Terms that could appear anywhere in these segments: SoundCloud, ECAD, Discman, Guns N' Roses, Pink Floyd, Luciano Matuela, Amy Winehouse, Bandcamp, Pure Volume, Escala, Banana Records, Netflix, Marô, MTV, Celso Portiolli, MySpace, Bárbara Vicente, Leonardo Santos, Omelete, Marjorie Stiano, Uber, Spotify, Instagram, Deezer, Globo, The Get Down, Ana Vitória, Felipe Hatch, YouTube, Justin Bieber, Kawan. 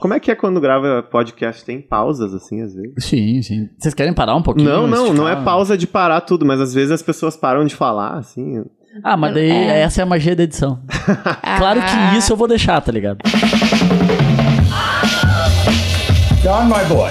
Como é que é quando grava podcast? Tem pausas, assim, às vezes? Sim, sim. Vocês querem parar um pouquinho? Não, não é pausa de parar tudo, mas às vezes as pessoas param de falar, assim. Ah, mas daí essa é a magia da edição. Claro que isso eu vou deixar, tá ligado? Don, my boy.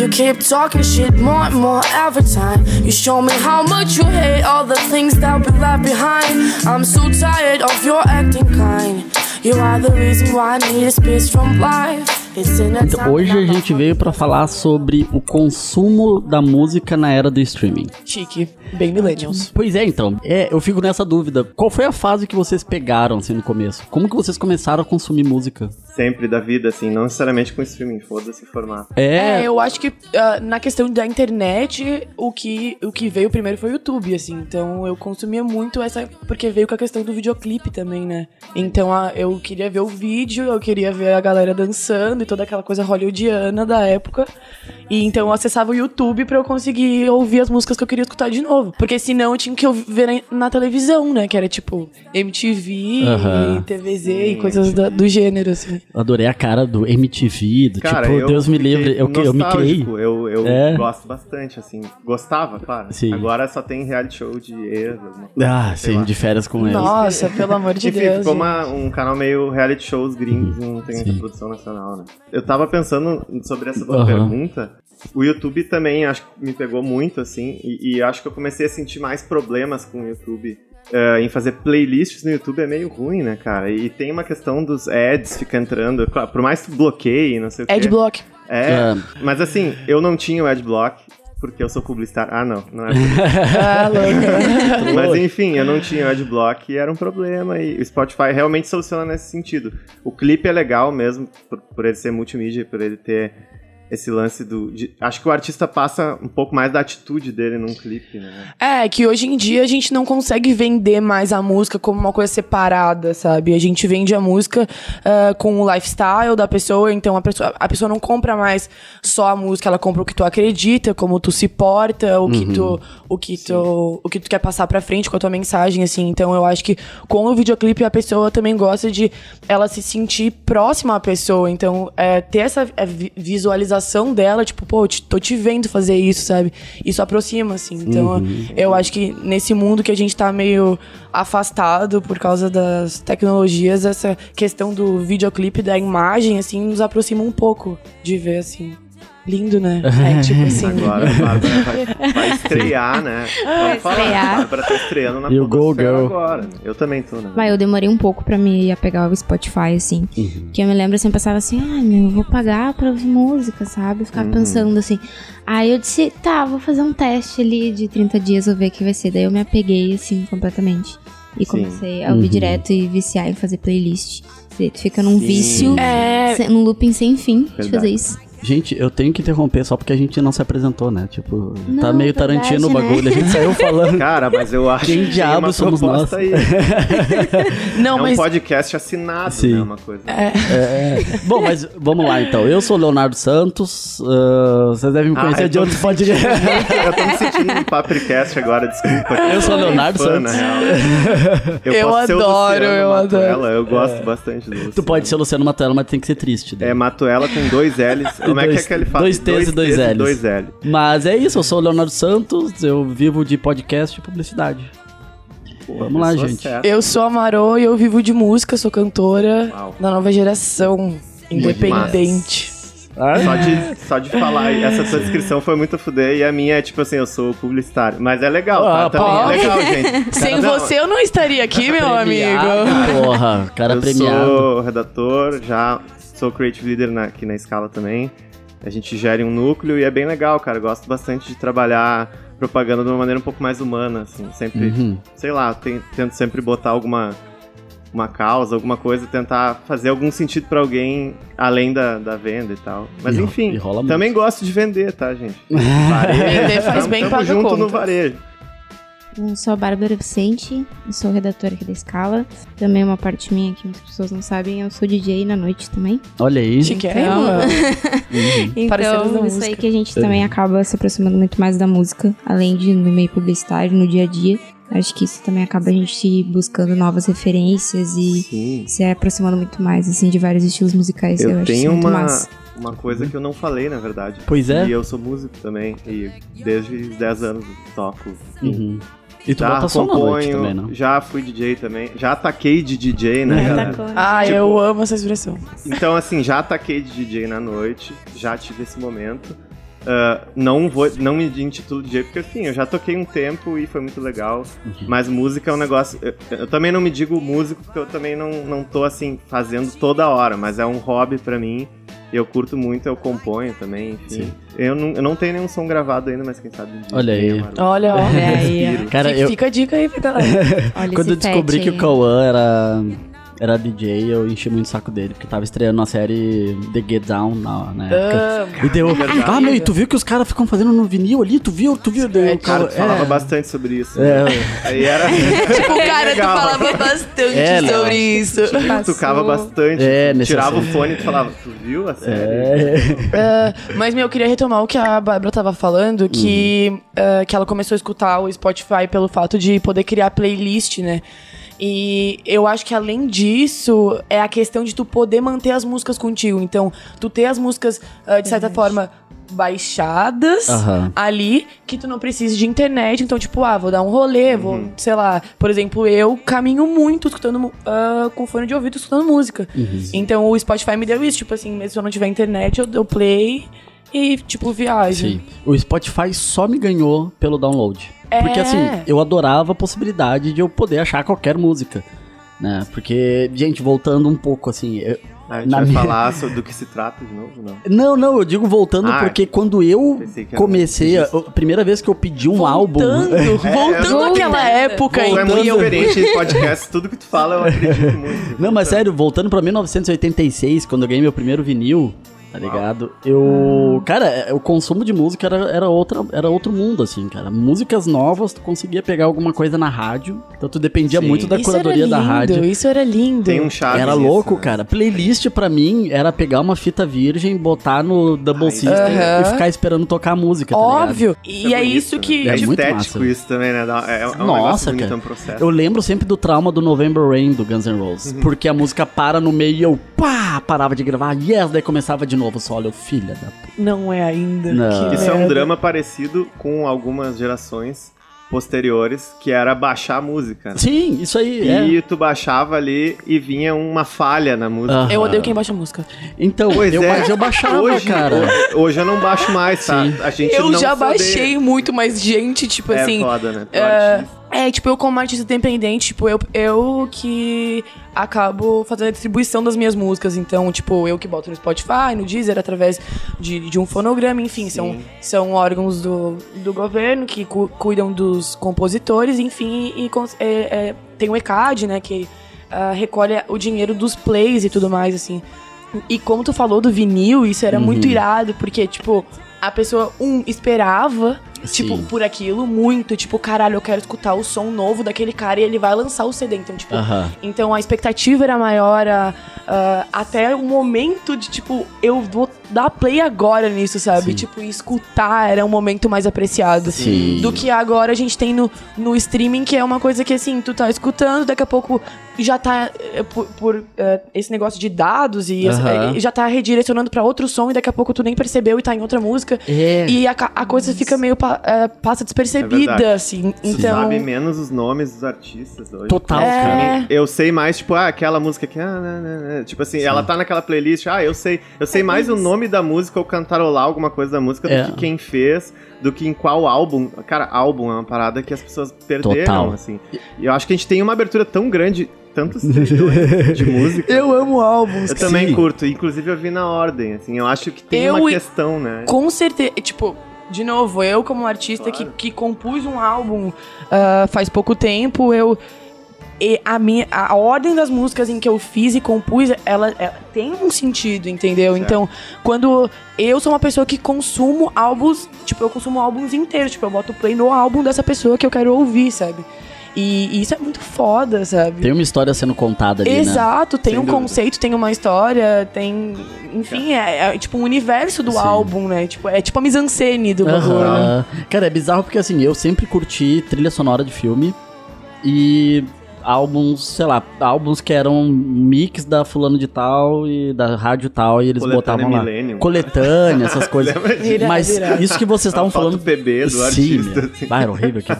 You keep talking shit more and more every time. You show me how much you hate all the things that we left behind. I'm so tired of your acting kind. You are the reason why I need a space from life. Hoje a gente veio pra falar sobre o consumo da música na era do streaming. Chique, bem millennials. Pois é, então, eu fico nessa dúvida. Qual foi a fase que vocês pegaram, assim, no começo? Como que vocês começaram a consumir música? Sempre da vida, assim, não necessariamente com streaming, foda-se formato. Eu acho que na questão da internet, o que veio primeiro foi o YouTube, assim. Então eu consumia muito essa, porque veio com a questão do videoclipe também, né? Então eu queria ver o vídeo, eu queria ver a galera dançando e toda aquela coisa hollywoodiana da época. E então eu acessava o YouTube pra eu conseguir ouvir as músicas que eu queria escutar de novo. Porque senão eu tinha que ver na televisão, né? Que era tipo MTV, e TVZ e coisas do gênero, assim. Eu adorei a cara do MTV, Deus me livre, eu me criei. Eu gosto bastante, assim. Gostava, claro. Sim. Agora só tem reality show de ex. Sim, de férias com eles. Nossa, pelo amor de Deus. Ficou um canal meio reality shows gringos, não tem muita produção nacional, né? Eu tava pensando sobre essa tua pergunta. O YouTube também acho que me pegou muito, assim, e acho que eu comecei a sentir mais problemas com o YouTube. Em fazer playlists no YouTube é meio ruim, né, cara? E tem uma questão dos ads fica entrando, claro, por mais que tu bloqueie, não sei o quê. Adblock. Mas assim, eu não tinha o adblock, porque eu sou publicitário. Não é publicitário. Louco. Mas enfim, eu não tinha o adblock e era um problema. E o Spotify realmente soluciona nesse sentido. O clipe é legal mesmo, por ele ser multimídia, por ele ter esse lance acho que o artista passa um pouco mais da atitude dele num clipe, né? Que hoje em dia a gente não consegue vender mais a música como uma coisa separada, sabe? A gente vende a música com o lifestyle da pessoa, então a pessoa não compra mais só a música, ela compra o que tu acredita, como tu se porta, o que tu quer passar pra frente com a tua mensagem, assim. Então eu acho que com o videoclipe a pessoa também gosta de ela se sentir próxima à pessoa, então ter essa visualização dela, tipo, pô, tô te vendo fazer isso, sabe? Isso aproxima, assim. Então, eu acho que nesse mundo que a gente tá meio afastado por causa das tecnologias, essa questão do videoclipe, da imagem, assim, nos aproxima um pouco de ver, assim. Lindo, né? Tipo assim. Agora a Bárbara vai estrear, né? A Bárbara tá estreando na podosfera agora. Eu também tô, né? Eu demorei um pouco pra me apegar o Spotify, assim. Que eu me lembro, assim, eu pensava assim, eu vou pagar pra ouvir música, sabe? Eu ficava pensando, assim. Aí eu disse, vou fazer um teste ali de 30 dias, vou ver o que vai ser. Daí eu me apeguei, assim, completamente. E comecei a ouvir direto e viciar em fazer playlist. Tu fica num vício, num looping sem fim de fazer isso. Gente, eu tenho que interromper só porque a gente não se apresentou, né? Tipo, não, tá meio Tarantino, verdade, o bagulho, né? A gente saiu falando. Cara, mas eu acho que tem uma proposta aí. Um podcast assinado, sim, né? Uma coisa. Bom, mas vamos lá, então. Eu sou o Leonardo Santos, vocês devem me conhecer de outros podcasts. Eu tô me sentindo um papricast agora, desculpa. Eu sou o Leonardo Santos. Eu adoro, eu adoro. Eu gosto bastante do Luciano. Tu pode ser o Luciano Matuela, mas tem que ser triste. Né? Matuela com 2 L's. Como é que ele fala? 2 T's e 2 L's. Mas é isso, eu sou o Leonardo Santos, eu vivo de podcast e publicidade. Vamos lá, gente. Certa. Eu sou a Marô e eu vivo de música, sou cantora da nova geração, independente. Só de falar, essa sua descrição foi muito foder e a minha é tipo assim, eu sou publicitário. Mas é legal, tá? Também é legal, gente. Sem você eu não estaria aqui, meu amigo. Porra, cara premiado. Eu sou redator, sou creative leader aqui na Escala também. A gente gera um núcleo e é bem legal, cara. Eu gosto bastante de trabalhar propaganda de uma maneira um pouco mais humana, assim. Sempre, sei lá, tento sempre botar uma causa, alguma coisa, tentar fazer algum sentido pra alguém além da venda e tal. Mas enfim, também gosto de vender, tá, gente? Varejo, vender faz bem pra junto no varejo. Eu sou a Bárbara Vicente, eu sou redatora aqui da Escala. Também uma parte minha que muitas pessoas não sabem, eu sou DJ na noite também. Olha aí. Chiquérrima. Então isso aí que a gente também acaba se aproximando muito mais da música, além de no meio publicitário, no dia a dia. Acho que isso também acaba a gente buscando novas referências e sim, se aproximando muito mais, assim, de vários estilos musicais. Eu acho tenho muito massa. Uma coisa que eu não falei, na verdade. Pois é. E eu sou músico também, e desde os 10 anos toco. Uhum. E tu já componho, também, não? Já fui DJ também, já ataquei de DJ, né, galera? Ah, tipo, eu amo essa expressão. Então, assim, já ataquei de DJ na noite, já tive esse momento. Não me intitulo DJ, porque assim, eu já toquei um tempo e foi muito legal, mas música é um negócio, eu também não me digo músico, porque eu também não tô assim, fazendo toda hora, mas é um hobby pra mim, eu curto muito, eu componho também, enfim. Eu não tenho nenhum som gravado ainda, mas quem sabe um dia. Olha aí. Olha aí. Cara, fica a dica aí pra galera. Quando eu descobri que o Kawan era DJ, eu enchi muito o saco dele, porque tava estreando a série The Get Down na época. E deu, meu, e tu viu que os caras ficam fazendo no vinil ali? Tu viu? Deu, cara, tu falava bastante sobre isso. É. Né? Aí era... tipo, cara, tu falava bastante sobre isso. Tu tocava bastante, tirava o fone e tu falava, tu viu a série? Mas, eu queria retomar o que a Bárbara tava falando, que ela começou a escutar o Spotify pelo fato de poder criar playlist, né? E eu acho que além disso, é a questão de tu poder manter as músicas contigo. Então, tu ter as músicas, de certa forma, baixadas ali, que tu não precisa de internet. Então, tipo, vou dar um rolê, vou, sei lá. Por exemplo, eu caminho muito escutando, com fone de ouvido, escutando música. Uhum. Então, o Spotify me deu isso. Tipo assim, mesmo se eu não tiver internet, eu dou play e, tipo, viagem. Sim. O Spotify só me ganhou pelo download. Porque assim, eu adorava a possibilidade de eu poder achar qualquer música, né? Porque, gente, voltando um pouco assim... A gente vai falar do que se trata de novo, não? Não, eu digo voltando porque quando eu comecei, a primeira vez que eu pedi um álbum... Voltando àquela época, então... É muito diferente esse podcast, tudo que tu fala eu acredito muito. Não, mas sério, voltando pra 1986, quando eu ganhei meu primeiro vinil... Tá ligado? Cara, o consumo de música era outro mundo, assim, cara. Músicas novas, tu conseguia pegar alguma coisa na rádio. Então tu dependia muito da curadoria da rádio. Isso era lindo. Tem um charme. Era louco, né, cara? Playlist pra mim era pegar uma fita virgem, botar no Double System e ficar esperando tocar a música. Óbvio. Tá ligado? E é isso que... É estético isso também, né? É um Nossa, cara. Um processo. Eu lembro sempre do trauma do November Rain do Guns N' Roses. Porque a música para no meio e eu parava de gravar. Daí começava de novo só, olha, filha da puta. Não é ainda. Não. Isso é um drama parecido com algumas gerações posteriores, que era baixar a música. Sim, isso aí. E tu baixava ali e vinha uma falha na música. Eu odeio quem baixa música. Então, mas eu baixava, cara. Hoje eu não baixo mais, tá? A gente eu não já baixei muito, mas gente, tipo assim... É foda, né? Tipo, eu como artista independente, tipo, eu que acabo fazendo a distribuição das minhas músicas. Então, tipo, eu que boto no Spotify, no Deezer, através de um fonograma, enfim, são órgãos do governo que cuidam dos compositores, enfim, e tem o ECAD, né, que recolhe o dinheiro dos plays e tudo mais, assim. E como tu falou do vinil, isso era muito irado, porque, tipo, a pessoa, esperava... Tipo, por aquilo, muito. Tipo, caralho, eu quero escutar o som novo daquele cara e ele vai lançar o CD. Então, tipo... Então, a expectativa era maior até o momento de, tipo... Eu vou dar play agora nisso, sabe? Tipo, escutar era um momento mais apreciado. Do que agora a gente tem no streaming, que é uma coisa que, assim, tu tá escutando, daqui a pouco já tá... Por esse negócio de dados e já tá redirecionando pra outro som e daqui a pouco tu nem percebeu e tá em outra música. E a coisa fica meio... passa despercebida, assim. Então... Sabe menos os nomes dos artistas hoje. Total, cara. Eu sei mais, tipo, aquela música que... Tipo assim, ela tá naquela playlist, eu sei mais o nome da música ou cantarolar alguma coisa da música do que quem fez, do que em qual álbum. Cara, álbum é uma parada que as pessoas perderam, assim. E eu acho que a gente tem uma abertura tão grande... Tantos trilhões de música. Eu amo álbuns. Eu também curto. Inclusive, eu vi na ordem, assim. Eu acho que tem uma questão, né? Com certeza. Tipo... De novo, eu como artista que compus um álbum faz pouco tempo, eu E a ordem das músicas em que eu fiz e compus, ela tem um sentido, entendeu? Certo. Então, quando eu sou uma pessoa que consumo álbuns, tipo, eu consumo álbuns inteiros, tipo, eu boto play no álbum dessa pessoa que eu quero ouvir, sabe? E isso é muito foda, sabe? Tem uma história sendo contada ali, exato, né? Tem sem um dúvida. Conceito, tem uma história, tem... Enfim, é tipo um universo do sim. álbum, né? Tipo, é tipo a mise-en-scène do bagulho, né? Cara, é bizarro porque, assim, eu sempre curti trilha sonora de filme e... álbuns, sei lá, álbuns que eram mix da fulano de tal e da rádio tal, e eles coletânea botavam lá. Millennium. Coletânea, essas coisas. Mas isso que vocês estavam falando... do PB do artista. Sim, era horrível aqui.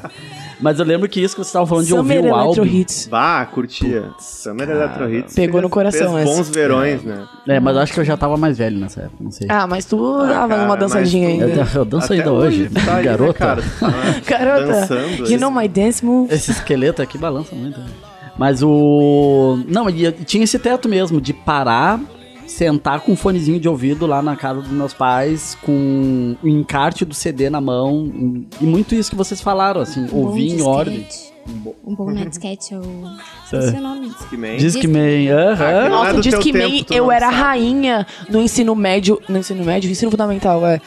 Mas eu lembro que isso que vocês estavam falando Summer de ouvir o álbum. Hits. Bah, curtia. Summer Electro Hits. Pegou no coração fez essa. Bons verões, né? É, mas eu acho que eu já tava mais velho nessa época, não sei. Ah, mas tu dava uma dançadinha ainda. Eu danço ainda hoje, tá garota. Aí, né, garota, dançando, you know my dance moves. Esse esqueleto aqui balança muito. Mas o... Não, e tinha esse teto mesmo, de parar... sentar com um fonezinho de ouvido lá na casa dos meus pais, com o encarte do CD na mão, e muito isso que vocês falaram, assim, ouvir em ordem. Um bom Netscat ou... Esqueci o nome. Discman. Nossa, Discman, eu era rainha no ensino médio... No ensino médio? Ensino fundamental, é.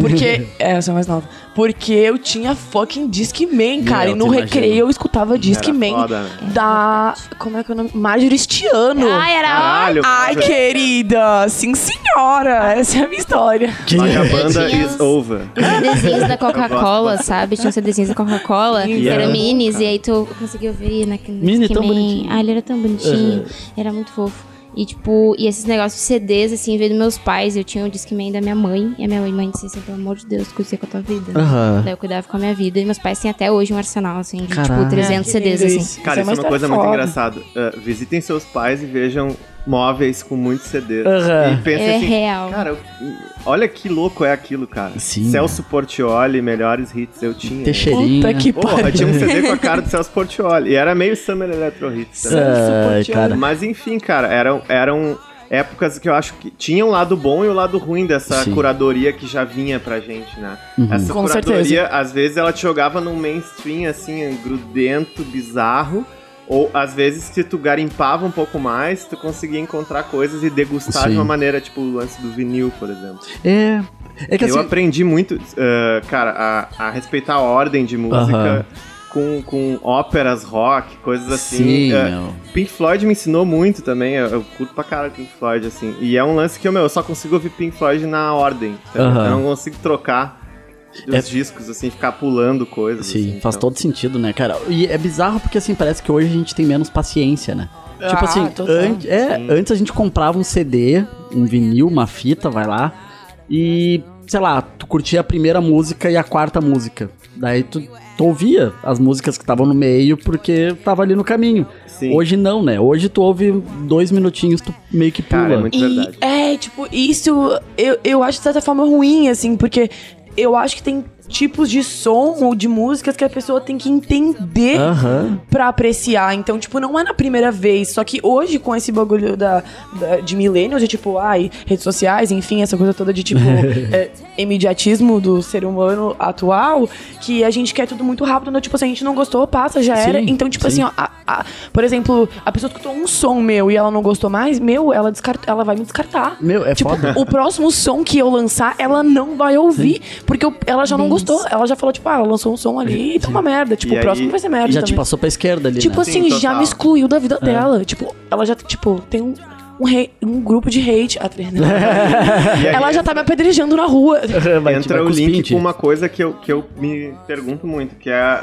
Porque... é, eu sou mais nova. Porque eu tinha fucking Discman, cara. E no recreio eu escutava Discman da... Como é que é o nome? Marjorie Stiano. Ah, era... Caralho, ai, querida. Sim, senhora. Essa é a minha história. A banda is over. CDzinhos da Coca-Cola, sabe? Tinha CDzinhos da Coca-Cola. Eram minis. E aí tu conseguiu ver naquele Discman. Ah, ele era tão bonitinho. Era muito fofo. E, tipo, e esses negócios de CDs, assim, veio dos meus pais. Eu tinha o Discman da minha mãe. E a minha mãe disse assim, pelo amor de Deus, cuida com a tua vida. Uhum. Daí eu cuidava com a minha vida. E meus pais têm até hoje um arsenal, assim, de, caraca, tipo, 300 CDs, isso. Assim. Cara, isso é uma coisa foda. Muito engraçada. Visitem seus pais e vejam móveis com muitos CDs. Uhum. E pensem assim, real. Cara, olha que louco é aquilo, cara. Sim, Celso Portiolli, melhores hits eu tinha. Teixeirinha. Puta que pariu. Eu tinha um CD com a cara do Celso Portiolli. E era meio Summer Electro Hits também. Cara. Mas enfim, cara, eram épocas que eu acho que tinham um lado bom e o um lado ruim dessa sim. curadoria que já vinha pra gente, né? Uhum. Essa com curadoria, certeza. Às vezes, ela te jogava num mainstream, assim, grudento, bizarro. Ou, às vezes, se tu garimpava um pouco mais, tu conseguia encontrar coisas e degustar sim. de uma maneira, tipo o lance do vinil, por exemplo. É... é que eu assim... aprendi muito, cara, a respeitar a ordem de música... Uhum. Com óperas, rock, coisas assim. Sim, Pink Floyd me ensinou muito também. Eu curto pra caralho Pink Floyd, assim. E é um lance que eu só consigo ouvir Pink Floyd na ordem. Então, eu não consigo trocar os discos, assim, ficar pulando coisas. Sim, assim, faz então. Todo sentido, né, cara? E é bizarro porque, assim, parece que hoje a gente tem menos paciência, né? Tipo assim, antes a gente comprava um CD, um vinil, uma fita, vai lá, e... sei lá, tu curtia a primeira música e a quarta música. Daí tu ouvia as músicas que estavam no meio porque tava ali no caminho. Sim. Hoje não, né? Hoje tu ouve 2 minutinhos, tu meio que pula. Cara, é muito verdade. É, tipo, isso eu acho de certa forma ruim, assim, porque eu acho que tem tipos de som ou de músicas que a pessoa tem que entender pra apreciar. Então, tipo, não é na primeira vez. Só que hoje, com esse bagulho de millennials, de tipo, ai, redes sociais, enfim, essa coisa toda de tipo imediatismo do ser humano atual, que a gente quer tudo muito rápido, né? Tipo, se a gente não gostou, passa, já era. Sim, então, tipo sim. assim, ó, por exemplo, a pessoa escutou um som meu e ela não gostou mais, ela vai me descartar. Meu, é tipo, foda. O próximo som que eu lançar, ela não vai ouvir, sim. porque ela já não gostou, ela já falou, tipo, ela lançou um som ali e tá uma merda, tipo, o próximo vai ser merda já também. Te passou pra esquerda ali, tipo, né? Assim, sim, já me excluiu da vida dela, tipo, ela já, tipo, tem um grupo de hate atrás, né? Ela já tá me apedrejando na rua. Entra o link com uma coisa que eu me pergunto muito, que é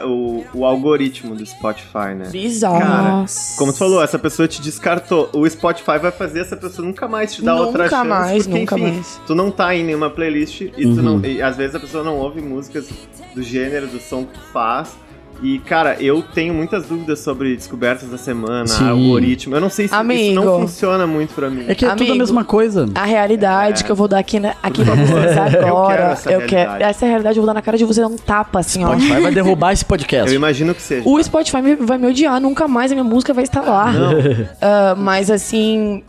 o algoritmo do Spotify, né? Bizarro. Cara, como tu falou, essa pessoa te descartou. O Spotify vai fazer essa pessoa nunca mais te dar outra chance. Nunca mais. Tu não tá em nenhuma playlist e às vezes a pessoa não ouve músicas do gênero, do som que tu faz. E, cara, eu tenho muitas dúvidas sobre descobertas da semana, sim. algoritmo. Eu não sei se isso não funciona muito pra mim. É que é tudo a mesma coisa. A realidade que eu vou dar aqui pra vocês agora. Eu quero essa realidade, eu vou dar na cara de vocês, um tapa, assim, ó. Spotify vai derrubar esse podcast. Eu imagino que seja. O Spotify vai me odiar, nunca mais a minha música vai estar lá. Mas, assim...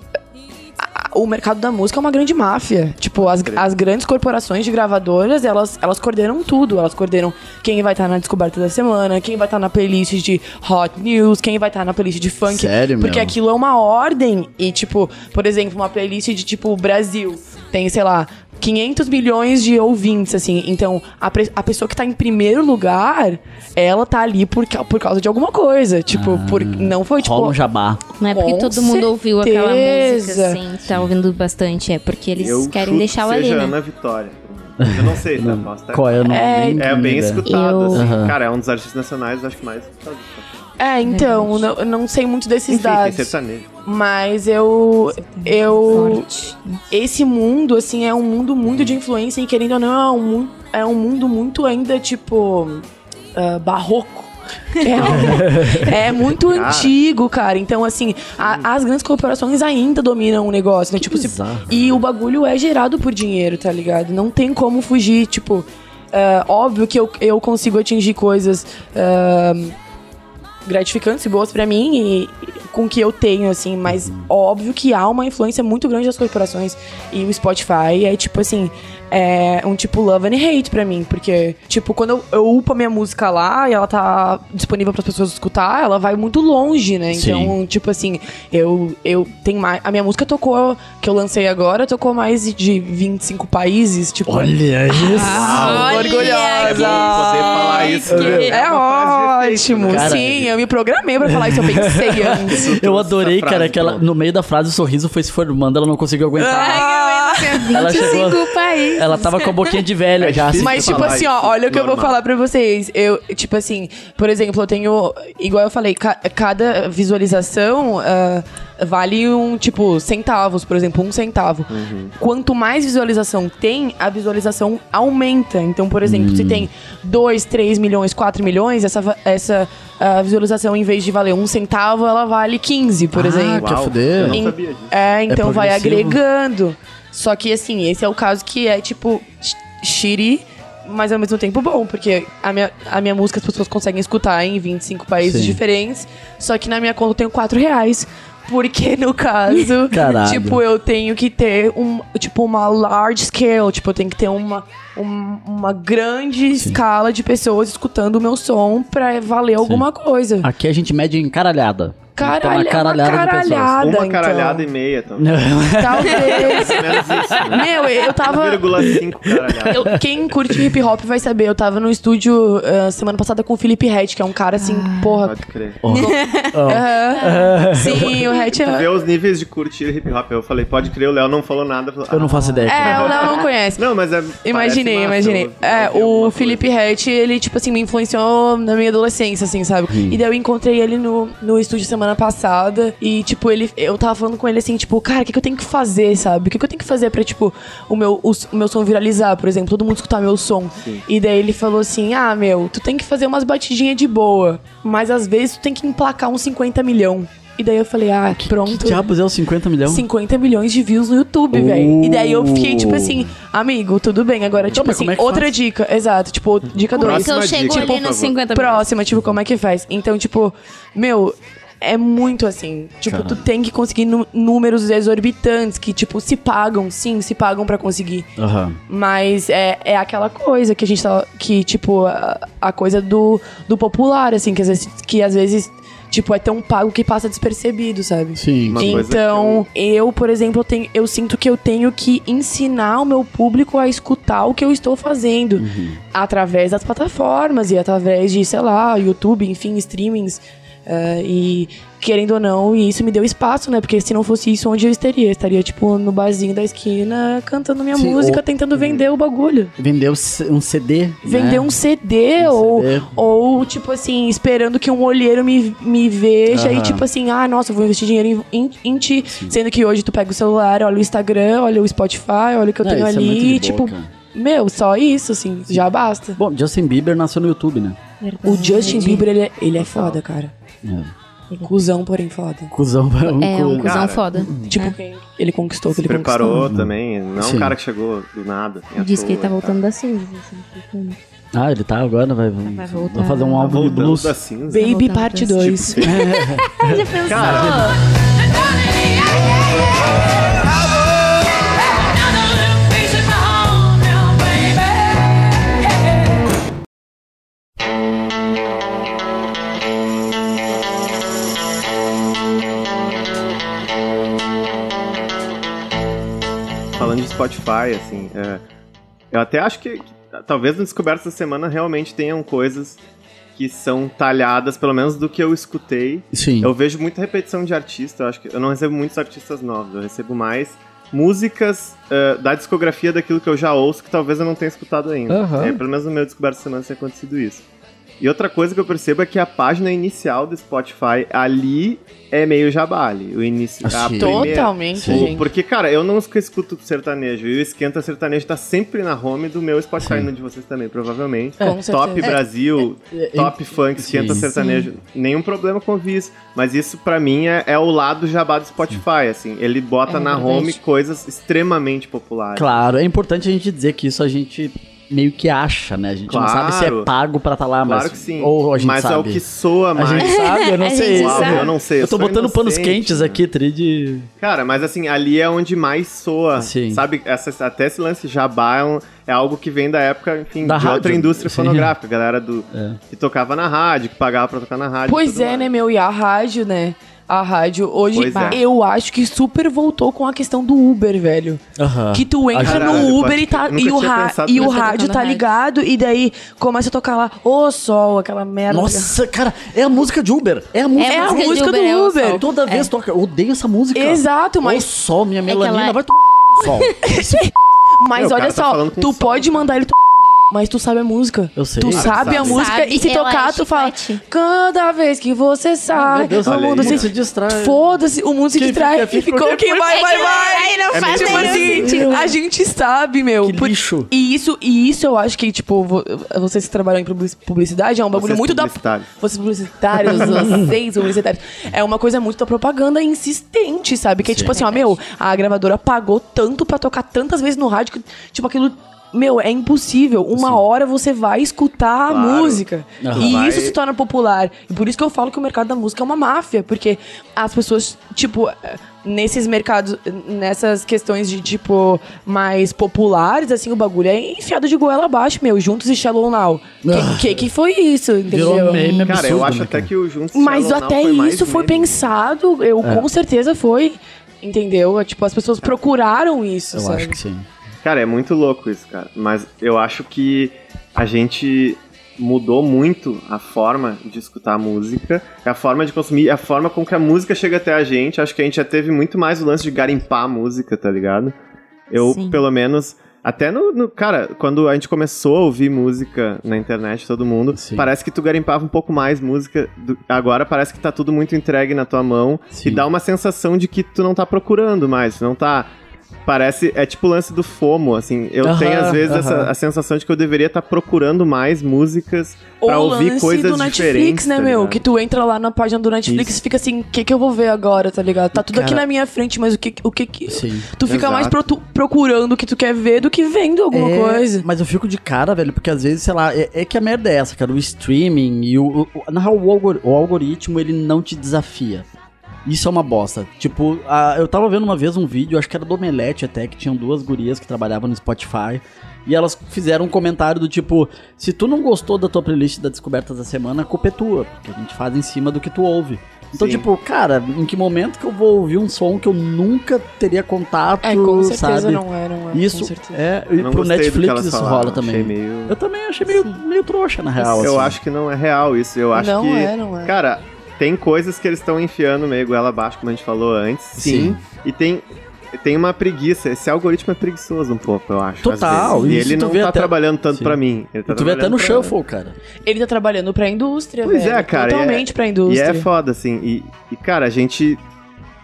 o mercado da música é uma grande máfia. Tipo, as grandes corporações de gravadoras, elas coordenam tudo. Elas coordenam quem vai estar na descoberta da semana, quem vai estar na playlist de Hot News, quem vai estar na playlist de funk. Sério, porque aquilo é uma ordem. E, tipo, por exemplo, uma playlist de, tipo, Brasil. Tem, sei lá, 500 milhões de ouvintes, assim. Então, a pessoa que tá em primeiro lugar, ela tá ali por causa de alguma coisa. Tipo, não foi, tipo... Rola um jabá. Não é porque todo mundo ouviu aquela música, assim. Tá ouvindo bastante. É porque eles querem deixar o ali, né? Ana Vitória. Eu não sei, tá? Nossa, tá? Qual é o nome? É bem escutado, assim. Cara, é um dos artistas nacionais, acho que mais escutado. É, então, não sei muito desses dados. Mas eu esse mundo, assim, é um mundo muito de influência. E querendo ou não, é um mundo muito ainda, tipo, barroco. É muito antigo, cara. Então, assim, as grandes corporações ainda dominam o negócio, né? Tipo, e o bagulho é gerado por dinheiro, tá ligado? Não tem como fugir, tipo... óbvio que eu consigo atingir coisas... gratificantes e boas pra mim e com o que eu tenho, assim, mas óbvio que há uma influência muito grande das corporações e o Spotify é tipo assim, é um tipo love and hate pra mim, porque, tipo, quando eu upo a minha música lá e ela tá disponível pras pessoas escutar, ela vai muito longe, né? Então, sim, tipo assim, eu tenho mais, a minha música tocou, que eu lancei agora, tocou mais de 25 países, tipo... Olha isso! Olha, orgulhosa! Você falar isso, né? É ótimo! Cara, sim, eu me programei pra falar isso, eu pensei antes. Eu adorei, cara, que ela, no meio da frase, o sorriso foi se formando, ela não conseguiu aguentar. Ela 25 chegou, países. Ela tava com a boquinha de velha já. Assim, mas, tipo assim, ó, olha o que eu vou falar pra vocês. Eu, tipo assim, por exemplo, eu tenho... Igual eu falei, cada visualização... vale um, tipo, centavos, por exemplo, 1 centavo. Uhum. Quanto mais visualização tem, a visualização aumenta. Então, por exemplo, se tem 2, 3 milhões, 4 milhões, essa visualização, em vez de valer 1 centavo, ela vale 15, por exemplo. Uau, eu não sabia disso. Então vai agregando. Só que, assim, esse é o caso que é, tipo, shiri, mas ao mesmo tempo bom, porque a minha música as pessoas conseguem escutar em 25 países diferentes. Só que na minha conta eu tenho R$4. Porque, no caso, caralho, tipo, eu tenho que ter uma large scale. Tipo, eu tenho que ter uma grande escala de pessoas escutando o meu som pra valer alguma coisa. Aqui a gente mede em caralhada. Uma caralhada então. E meia também. Talvez. Meu, eu tava... 1,5 caralhada. Quem curte hip hop vai saber. Eu tava no estúdio semana passada com o Felipe Hatch, que é um cara assim, porra... Pode crer. Sim, o Hatch é... Ver os níveis de curtir hip hop. Eu falei, pode crer, o Léo não falou nada. Eu não faço ideia. O Léo não conhece. Não, mas imaginei. O Felipe Hatch, ele tipo assim, me influenciou na minha adolescência, assim, sabe? E daí eu encontrei ele no estúdio semana passada, e tipo, eu tava falando com ele assim, tipo, cara, o que eu tenho que fazer, sabe? O que eu tenho que fazer pra, tipo, o meu som viralizar, por exemplo, todo mundo escutar meu som. Sim. E daí ele falou assim, tu tem que fazer umas batidinhas de boa, mas às vezes tu tem que emplacar uns 50 milhões. E daí eu falei, pronto. Que diabos é os 50 milhões? 50 milhões de views no YouTube, velho. E daí eu fiquei, tipo assim, amigo, tudo bem. Agora, tipo assim, outra dica. Exato, tipo, dica 2. Então eu chego ali nos 50 milhões. Próxima, tipo, como é que faz? Então, tipo, meu... É muito assim, tipo, tu tem que conseguir números exorbitantes que, tipo, se pagam pra conseguir. Mas é aquela coisa que a gente tá, que, tipo, a coisa do popular, assim, que às vezes, tipo, é tão pago que passa despercebido, sabe? Sim. Então, eu, por exemplo, eu sinto que eu tenho que ensinar o meu público a escutar o que eu estou fazendo através das plataformas e através de, sei lá, YouTube, enfim, streamings. E querendo ou não, isso me deu espaço, né? Porque se não fosse isso, onde eu estaria? Eu estaria, tipo, no barzinho da esquina, cantando minha música, tentando vender o bagulho. Vender um CD, Vender um CD, ou, tipo assim, esperando que um olheiro me veja e, tipo assim, nossa, eu vou investir dinheiro em ti. Sim. Sendo que hoje tu pega o celular, olha o Instagram, olha o Spotify, olha o que eu tenho ali, tipo... Meu, só isso, assim, já basta. Bom, Justin Bieber nasceu no YouTube, né? O Justin Bieber, ele é foda, cara. Cusão, porém foda. Cusão foda. Tipo, ele conquistou o que ele preparou também. Não é um cara que chegou do nada. Diz que ele tá voltando das cinzas, assim. Ele tá agora, vai voltar. Vai fazer um álbum de blues. Baby Parte 2. Já pensou? Cara... Spotify, assim. É. Eu até acho que talvez no Descoberta da Semana realmente tenham coisas que são talhadas, pelo menos do que eu escutei. Sim. Eu vejo muita repetição de artista, eu acho que eu não recebo muitos artistas novos, eu recebo mais músicas da discografia daquilo que eu já ouço, que talvez eu não tenha escutado ainda. Uhum. É, pelo menos no meu Descoberta da Semana tem acontecido isso. E outra coisa que eu percebo é que a página inicial do Spotify ali é meio jabá ali. O início, a primeira, totalmente, gente. Porque, cara, eu não escuto sertanejo. E o Esquenta Sertanejo tá sempre na home do meu Spotify, no de vocês também, provavelmente. É, top Brasil, top funk, Esquenta Sertanejo. Sim. Nenhum problema com isso. Mas isso, pra mim, é o lado jabá do Spotify, assim. Ele bota na home coisas extremamente populares. Claro, é importante a gente dizer que isso a gente... meio que acha, né? A gente não sabe se é pago pra tá lá, mas... Claro que sim. Ou a gente sabe. Mas é o que soa mais. A gente sabe? Eu não sei. Eu não sei. Eu tô botando panos quentes aqui, Trid. Cara, mas assim, ali é onde mais soa. Sim. Sabe? Até esse lance jabá é algo que vem da época, enfim, da de rádio. Outra indústria fonográfica. Galera que tocava na rádio, que pagava pra tocar na rádio. Pois é, né, meu? E a rádio, né? A rádio hoje, eu acho que super voltou com a questão do Uber, velho. Uhum. Que tu entra no Uber e o rádio tá ligado, e daí começa a tocar lá, ô sol, aquela merda. Nossa, cara, é a música de Uber. É a música, do Uber. É toda vez toca, eu odeio essa música. Exato, mas... Ô sol, minha melanina, vai tomar sol. Mas olha só, tu pode mandar ele tomar. Mas tu sabe a música. Eu sei. Tu sabe a música e se tocar, tu fala... Cada vez que você sai... Meu Deus, o mundo se distrai. Foda-se, o mundo se distrai. E ficou quem vai. Não faz nenhum sentido. A gente sabe, meu. Que lixo. E isso eu acho que, tipo... Vocês que trabalham em publicidade, é um bagulho muito da... Vocês publicitários. É uma coisa muito da propaganda insistente, sabe? Que é tipo assim, ó, meu... A gravadora pagou tanto pra tocar tantas vezes no rádio que, tipo, aquilo... Meu, é impossível. Uma hora você vai escutar a música. Uhum. E isso se torna popular. E por isso que eu falo que o mercado da música é uma máfia. Porque as pessoas, tipo... Nesses mercados, nessas questões de, tipo, mais populares, assim, o bagulho é enfiado de goela abaixo, meu. Juntos e Shallow Now. Que foi isso, entendeu? Cara, eu acho até que o Juntos e Shallow Now foi mais meme. Mas até isso foi pensado. Eu com certeza foi, entendeu? Tipo, as pessoas procuraram isso, sabe? Eu acho que sim. Cara, é muito louco isso, cara. Mas eu acho que a gente mudou muito a forma de escutar a música, a forma de consumir, a forma com que a música chega até a gente. Acho que a gente já teve muito mais o lance de garimpar a música, tá ligado? Eu, pelo menos... Até Cara, quando a gente começou a ouvir música na internet, todo mundo, parece que tu garimpava um pouco mais música. Agora parece que tá tudo muito entregue na tua mão. Sim. E dá uma sensação de que tu não tá procurando mais, tu não tá... Parece, é tipo o lance do FOMO, assim. Eu tenho, às vezes, a sensação de que eu deveria estar procurando mais músicas pra ouvir coisas diferentes. O lance do Netflix, né, meu? Que tu entra lá na página do Netflix e fica assim, o que eu vou ver agora, tá ligado? Tá tudo aqui na minha frente, mas o que Sim. Tu fica mais procurando o que tu quer ver do que vendo alguma coisa. Mas eu fico de cara, velho, porque às vezes, sei lá, é que a merda é essa, cara. O streaming e o algoritmo, ele não te desafia. Isso é uma bosta. Tipo, eu tava vendo uma vez um vídeo, acho que era do Omelete até, que tinham duas gurias que trabalhavam no Spotify, e elas fizeram um comentário do tipo, se tu não gostou da tua playlist da Descobertas da Semana, a culpa é tua, porque a gente faz em cima do que tu ouve. Então, tipo, cara, em que momento que eu vou ouvir um som que eu nunca teria contato, com certeza, sabe? Não é, isso com certeza. E pro Netflix isso rola também. Eu também achei meio trouxa, na real. Eu acho que não é real isso, eu acho que... Não é. Cara... Tem coisas que eles estão enfiando meio goela abaixo, como a gente falou antes. Sim. E tem uma preguiça. Esse algoritmo é preguiçoso um pouco, eu acho. Total. E ele não tá trabalhando tanto pra mim. Ele tá tu vê até no shuffle, cara. Ele tá trabalhando pra indústria, pois velho. É, cara. Totalmente pra indústria. E é foda, assim. E, cara, a gente...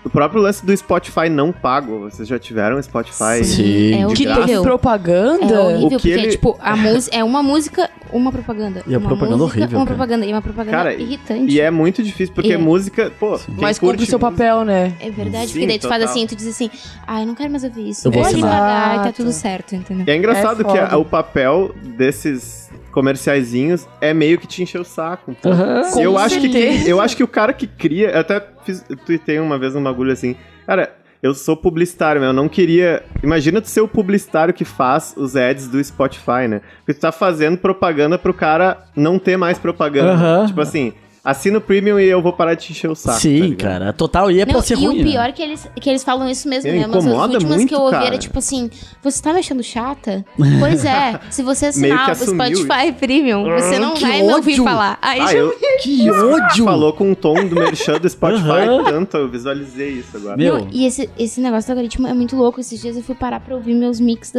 O próprio lance do Spotify não pago. Vocês já tiveram Spotify? Sim. O que teve propaganda? É horrível, porque ele... tipo, é uma música, uma propaganda. E a propaganda música, horrível. Uma propaganda, e uma propaganda, cara, irritante. E é muito difícil, porque música, pô... Mas cumpre o seu papel, né? É verdade, porque daí tu faz assim, tu diz assim, eu não quero mais ouvir isso. Eu vou pagar e tá tudo certo, entendeu? E é engraçado que o papel desses... comerciaizinhos, é meio que te encher o saco. Uhum. Eu acho que o cara que cria... Eu até tuitei uma vez um bagulho assim... Cara, eu sou publicitário, eu não queria... Imagina tu ser o publicitário que faz os ads do Spotify, né? Porque tu tá fazendo propaganda pro cara não ter mais propaganda. Tipo assim... Assina o Premium e eu vou parar de encher o saco. Sim, tá, cara. Total, e é pra ser ruim. E o pior é que eles falam isso mesmo, né? Mas as últimas muito, que eu ouvi era tipo assim, você tá me achando chata? Pois é, se você assinar o Spotify isso. Premium, você não vai me ouvir falar. Aí já eu... Que ódio! Falou com um tom do merchan do Spotify, tanto eu visualizei isso agora. Meu. E esse negócio do algoritmo é muito louco. Esses dias eu fui parar pra ouvir meus mix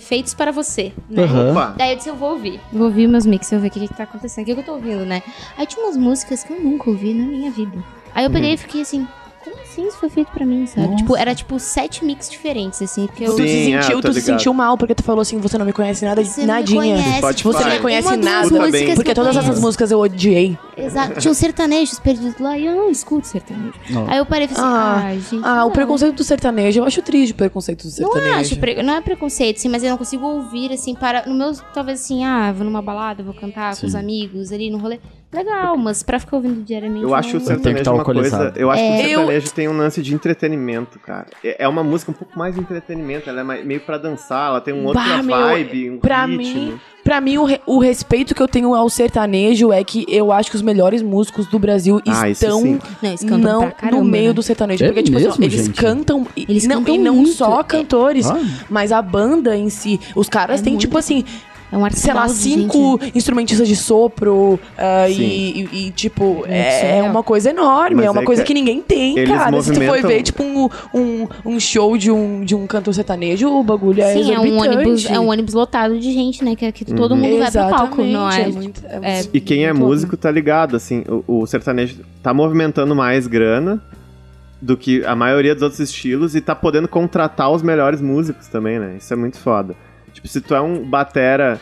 feitos para você, né? Uhum. Daí eu disse, eu vou ouvir meus mix, eu vou ver o que tá acontecendo, o que eu tô ouvindo, né? Aí tinha umas músicas que eu nunca ouvi na minha vida. Aí eu peguei e fiquei assim, como assim isso foi feito pra mim, sabe? Tipo, era tipo 7 mix diferentes, assim. Porque eu... Tu se sentiu mal, porque tu falou assim, você não me conhece nada, você nadinha. Você não me conhece nada. Porque todas essas músicas eu odiei. Exato. Tinha um sertanejo perdido lá e eu não escuto sertanejo. Não. Aí eu parei e falei assim, gente... O preconceito do sertanejo, eu acho triste o preconceito do sertanejo. Não é preconceito, assim, mas eu não consigo ouvir, assim, para... No meu, talvez assim, vou numa balada, vou cantar com os amigos ali no rolê. Legal, mas pra ficar ouvindo diariamente... Eu acho o sertanejo uma coisa... Eu acho que o sertanejo tem um lance de entretenimento, cara. É uma música um pouco mais de entretenimento. Ela é meio pra dançar, ela tem um outro vibe, um ritmo... Pra mim, o respeito que eu tenho ao sertanejo é que eu acho que os melhores músicos do Brasil estão no meio do sertanejo. Porque, tipo, mesmo, eles cantam, e não só cantores, mas a banda em si. Os caras têm, tipo assim... É um artista, sei lá, 5 instrumentistas de sopro tipo, é uma coisa enorme. Mas é uma coisa que ninguém tem, cara. Se tu foi ver, tipo, um show de um cantor sertanejo, o bagulho é exorbitante. É um ônibus lotado de gente, né? Que todo mundo vai pro palco, não é? E quem é músico tá ligado, assim, o sertanejo tá movimentando mais grana do que a maioria dos outros estilos e tá podendo contratar os melhores músicos também, né? Isso é muito foda. Tipo, se tu é um batera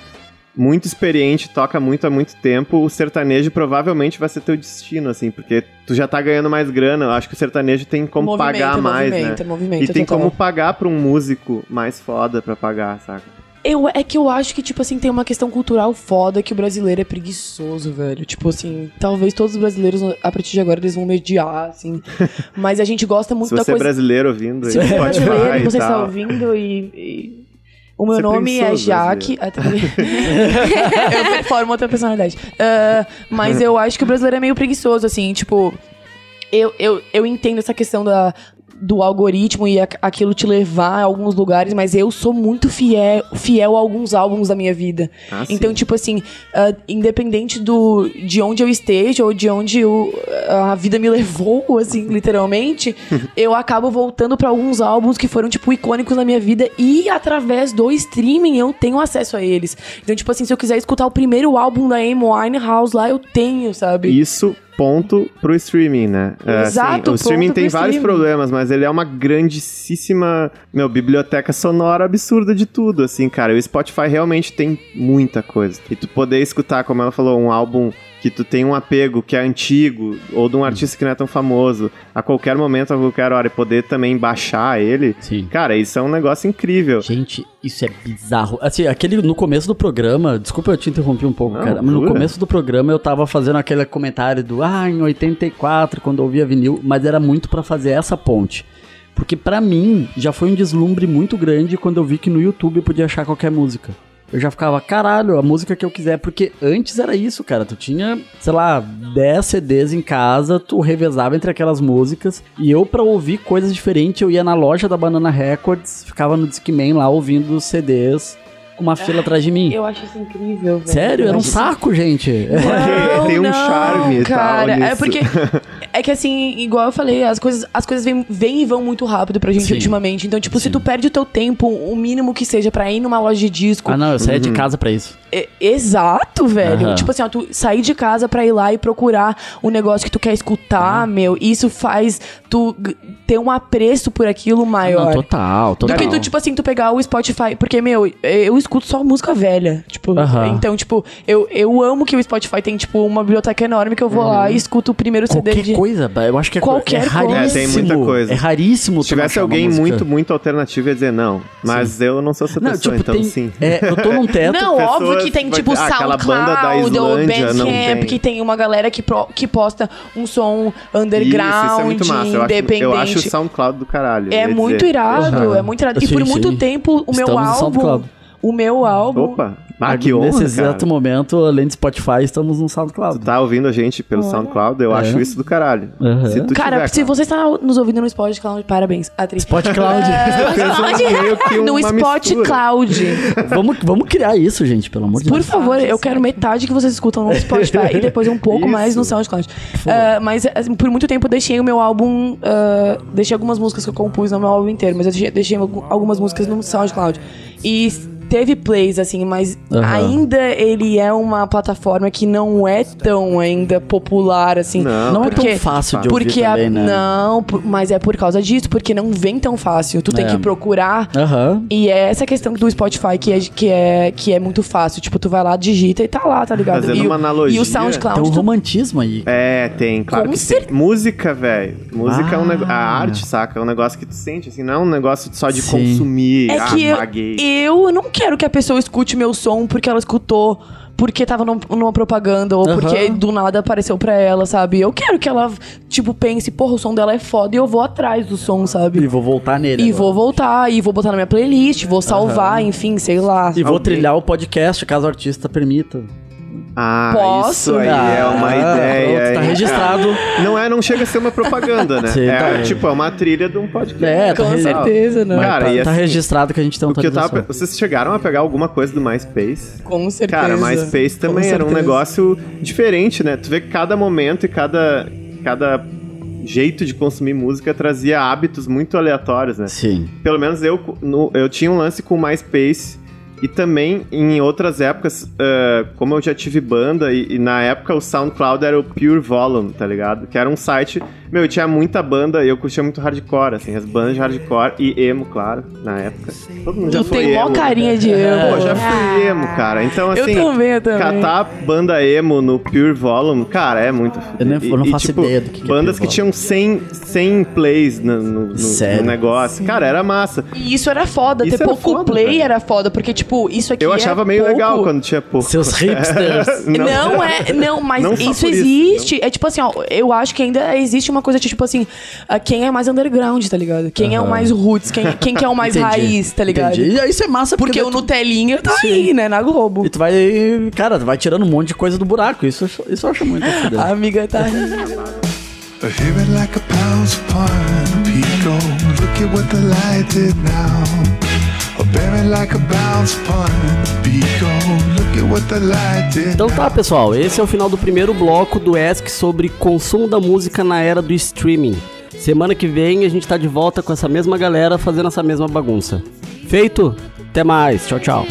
muito experiente, toca muito há muito tempo, o sertanejo provavelmente vai ser teu destino, assim, porque tu já tá ganhando mais grana. Eu acho que o sertanejo tem como pagar mais, né? E tem como pagar pra um músico mais foda pra pagar, saca? É que eu acho que, tipo assim, tem uma questão cultural foda que o brasileiro é preguiçoso, velho. Tipo assim, talvez todos os brasileiros, a partir de agora, eles vão mediar, assim. Mas a gente gosta muito da coisa... Se você é brasileiro ouvindo, se você é brasileiro, você tá ouvindo O meu nome é Jaque. Eu performo outra personalidade. Mas eu acho que o brasileiro é meio preguiçoso, assim. Tipo, eu entendo essa questão do algoritmo e aquilo te levar a alguns lugares, mas eu sou muito fiel a alguns álbuns da minha vida. Então, tipo assim, independente de onde eu esteja ou de onde a vida me levou, assim, literalmente, eu acabo voltando pra alguns álbuns que foram, tipo, icônicos na minha vida e através do streaming eu tenho acesso a eles. Então, tipo assim, se eu quiser escutar o primeiro álbum da Amy Winehouse lá, eu tenho, sabe? Isso... Ponto pro streaming, né? Exato, assim, o streaming tem vários problemas, mas ele é uma grandíssima, biblioteca sonora absurda de tudo, assim, cara. O Spotify realmente tem muita coisa. E tu poder escutar, como ela falou, um álbum que tu tem um apego, que é antigo, ou de um artista que não é tão famoso, a qualquer momento, a qualquer hora, e poder também baixar ele. Sim. Cara, isso é um negócio incrível. Gente, isso é bizarro. Assim, no começo do programa, desculpa eu te interrompi um pouco, cara, mas no começo do programa eu tava fazendo aquele comentário do, em 84, quando eu ouvia vinil, mas era muito pra fazer essa ponte. Porque pra mim, já foi um deslumbre muito grande quando eu vi que no YouTube eu podia achar qualquer música. Eu já ficava, caralho, a música que eu quiser, porque antes era isso, cara, tu tinha, sei lá, 10 CDs em casa, tu revezava entre aquelas músicas, e eu pra ouvir coisas diferentes, eu ia na loja da Banana Records, ficava no Discman lá ouvindo os CDs, com uma fila atrás de mim. Eu acho isso incrível, velho. Sério? Era um saco, gente. Não, tem um charme, cara, tal, porque... É que assim, igual eu falei, as coisas vêm e vão muito rápido pra gente ultimamente. Então, tipo, se tu perde o teu tempo, o mínimo que seja pra ir numa loja de disco... eu saía de casa pra isso. Exato, velho. Tipo assim, tu sair de casa pra ir lá e procurar o negócio que tu quer escutar, isso faz tu ter um apreço por aquilo maior. Não, total. Do que tu, tipo assim, tu pegar o Spotify, porque, eu escuto só música velha. Tipo, então, tipo, eu amo que o Spotify tem, tipo, uma biblioteca enorme que eu vou lá e escuto o primeiro CD de... Eu acho que é raríssimo. Tem muita coisa. É raríssimo. Se tivesse alguém muito, muito alternativo, ia dizer não. Mas eu não sou essa pessoa, tipo, então sim. Eu tô num teto. Não, óbvio que tem tipo SoundCloud ou Bandcamp, que tem uma galera que posta um som underground, isso é muito massa. Independente. Eu acho o SoundCloud do caralho. É muito irado. E por muito tempo, o meu álbum... Opa! Ah, que honra, nesse exato momento, além de Spotify, estamos no SoundCloud. Tu tá ouvindo a gente pelo SoundCloud? Eu acho isso do caralho. Uhum. Se tu se você está nos ouvindo no SpotifyCloud, parabéns. SpotifyCloud. No SpotifyCloud. Vamos criar isso, gente, pelo amor de Deus. Por favor, eu quero metade que vocês escutam no Spotify e depois um pouco mais no SoundCloud. Mas assim, por muito tempo eu deixei o meu álbum... deixei algumas músicas que eu compus no meu álbum inteiro, mas eu deixei algumas músicas no SoundCloud. E... teve plays, assim, mas ainda ele é uma plataforma que não é tão ainda popular, assim. Não é tão fácil de ouvir também, né? Não, mas é por causa disso, porque não vem tão fácil. Tu tem que procurar. E é essa questão do Spotify que é muito fácil. Tipo, tu vai lá, digita e tá lá, tá ligado? Fazendo uma analogia. E o SoundCloud... tem um romantismo aí. É, tem, claro. Música, velho. Música é um negócio... A arte, saca? É um negócio que tu sente, assim. Não é um negócio só de consumir. É que eu não quero que a pessoa escute meu som porque ela escutou, porque tava numa propaganda ou porque do nada apareceu pra ela, sabe? Eu quero que ela, tipo, pense, porra, o som dela é foda e eu vou atrás do som, sabe? E vou voltar nele. E agora vou voltar, e vou botar na minha playlist, vou salvar, enfim, sei lá. E vou trilhar o podcast, caso o artista permita. Isso aí é uma ideia. Pronto, tá registrado. Não chega a ser uma propaganda, né? Sim, tipo, é uma trilha de um podcast. Com certeza, né? Cara, tá, e assim, tá registrado que a gente tem um... Vocês chegaram a pegar alguma coisa do MySpace? Com certeza. Cara, MySpace também era um negócio diferente, né? Tu vê que cada momento e cada jeito de consumir música trazia hábitos muito aleatórios, né? Sim. Pelo menos eu tinha um lance com o MySpace... E também, em outras épocas, como eu já tive banda, e na época o SoundCloud era o Pure Volume, tá ligado? Que era um site... Meu, eu tinha muita banda e eu curtia muito hardcore, assim, as bandas de hardcore e emo, claro, na época. Todo mundo já foi emo. Tu tem mó carinha de emo. Pô, já fui emo, cara. Então, assim, eu também. Catar banda emo no Pure Volume, cara, é muito... Eu não faço ideia do que é bandas que tinham 100 plays no negócio. Cara, era massa. E isso era foda, ter pouco play era foda, porque, tipo, isso aqui... Eu achava meio legal quando tinha pouco. Seus hipsters. Não, mas isso existe. É tipo assim, ó, eu acho que ainda existe uma coisa tipo assim, quem é mais underground, tá ligado? Quem é o mais roots, quem que é o mais raiz, tá ligado? Entendi. E aí isso é massa porque o Nutelinha tá aí, né? Na Globo. E tu vai, cara, tu vai tirando um monte de coisa do buraco. Isso eu acho muito foda. A amiga tá Então tá, pessoal, esse é o final do primeiro bloco do ESC sobre consumo da música na era do streaming. Semana que vem a gente tá de volta com essa mesma galera fazendo essa mesma bagunça. Feito? Até mais, tchau, tchau.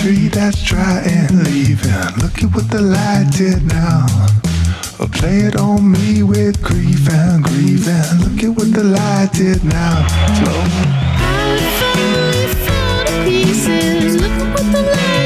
Tree that's dry and leaving. Look at what the light did now. Play it on me with grief and grieving. Look at what the light did now. Slow. I finally found a piece. Look at what the light.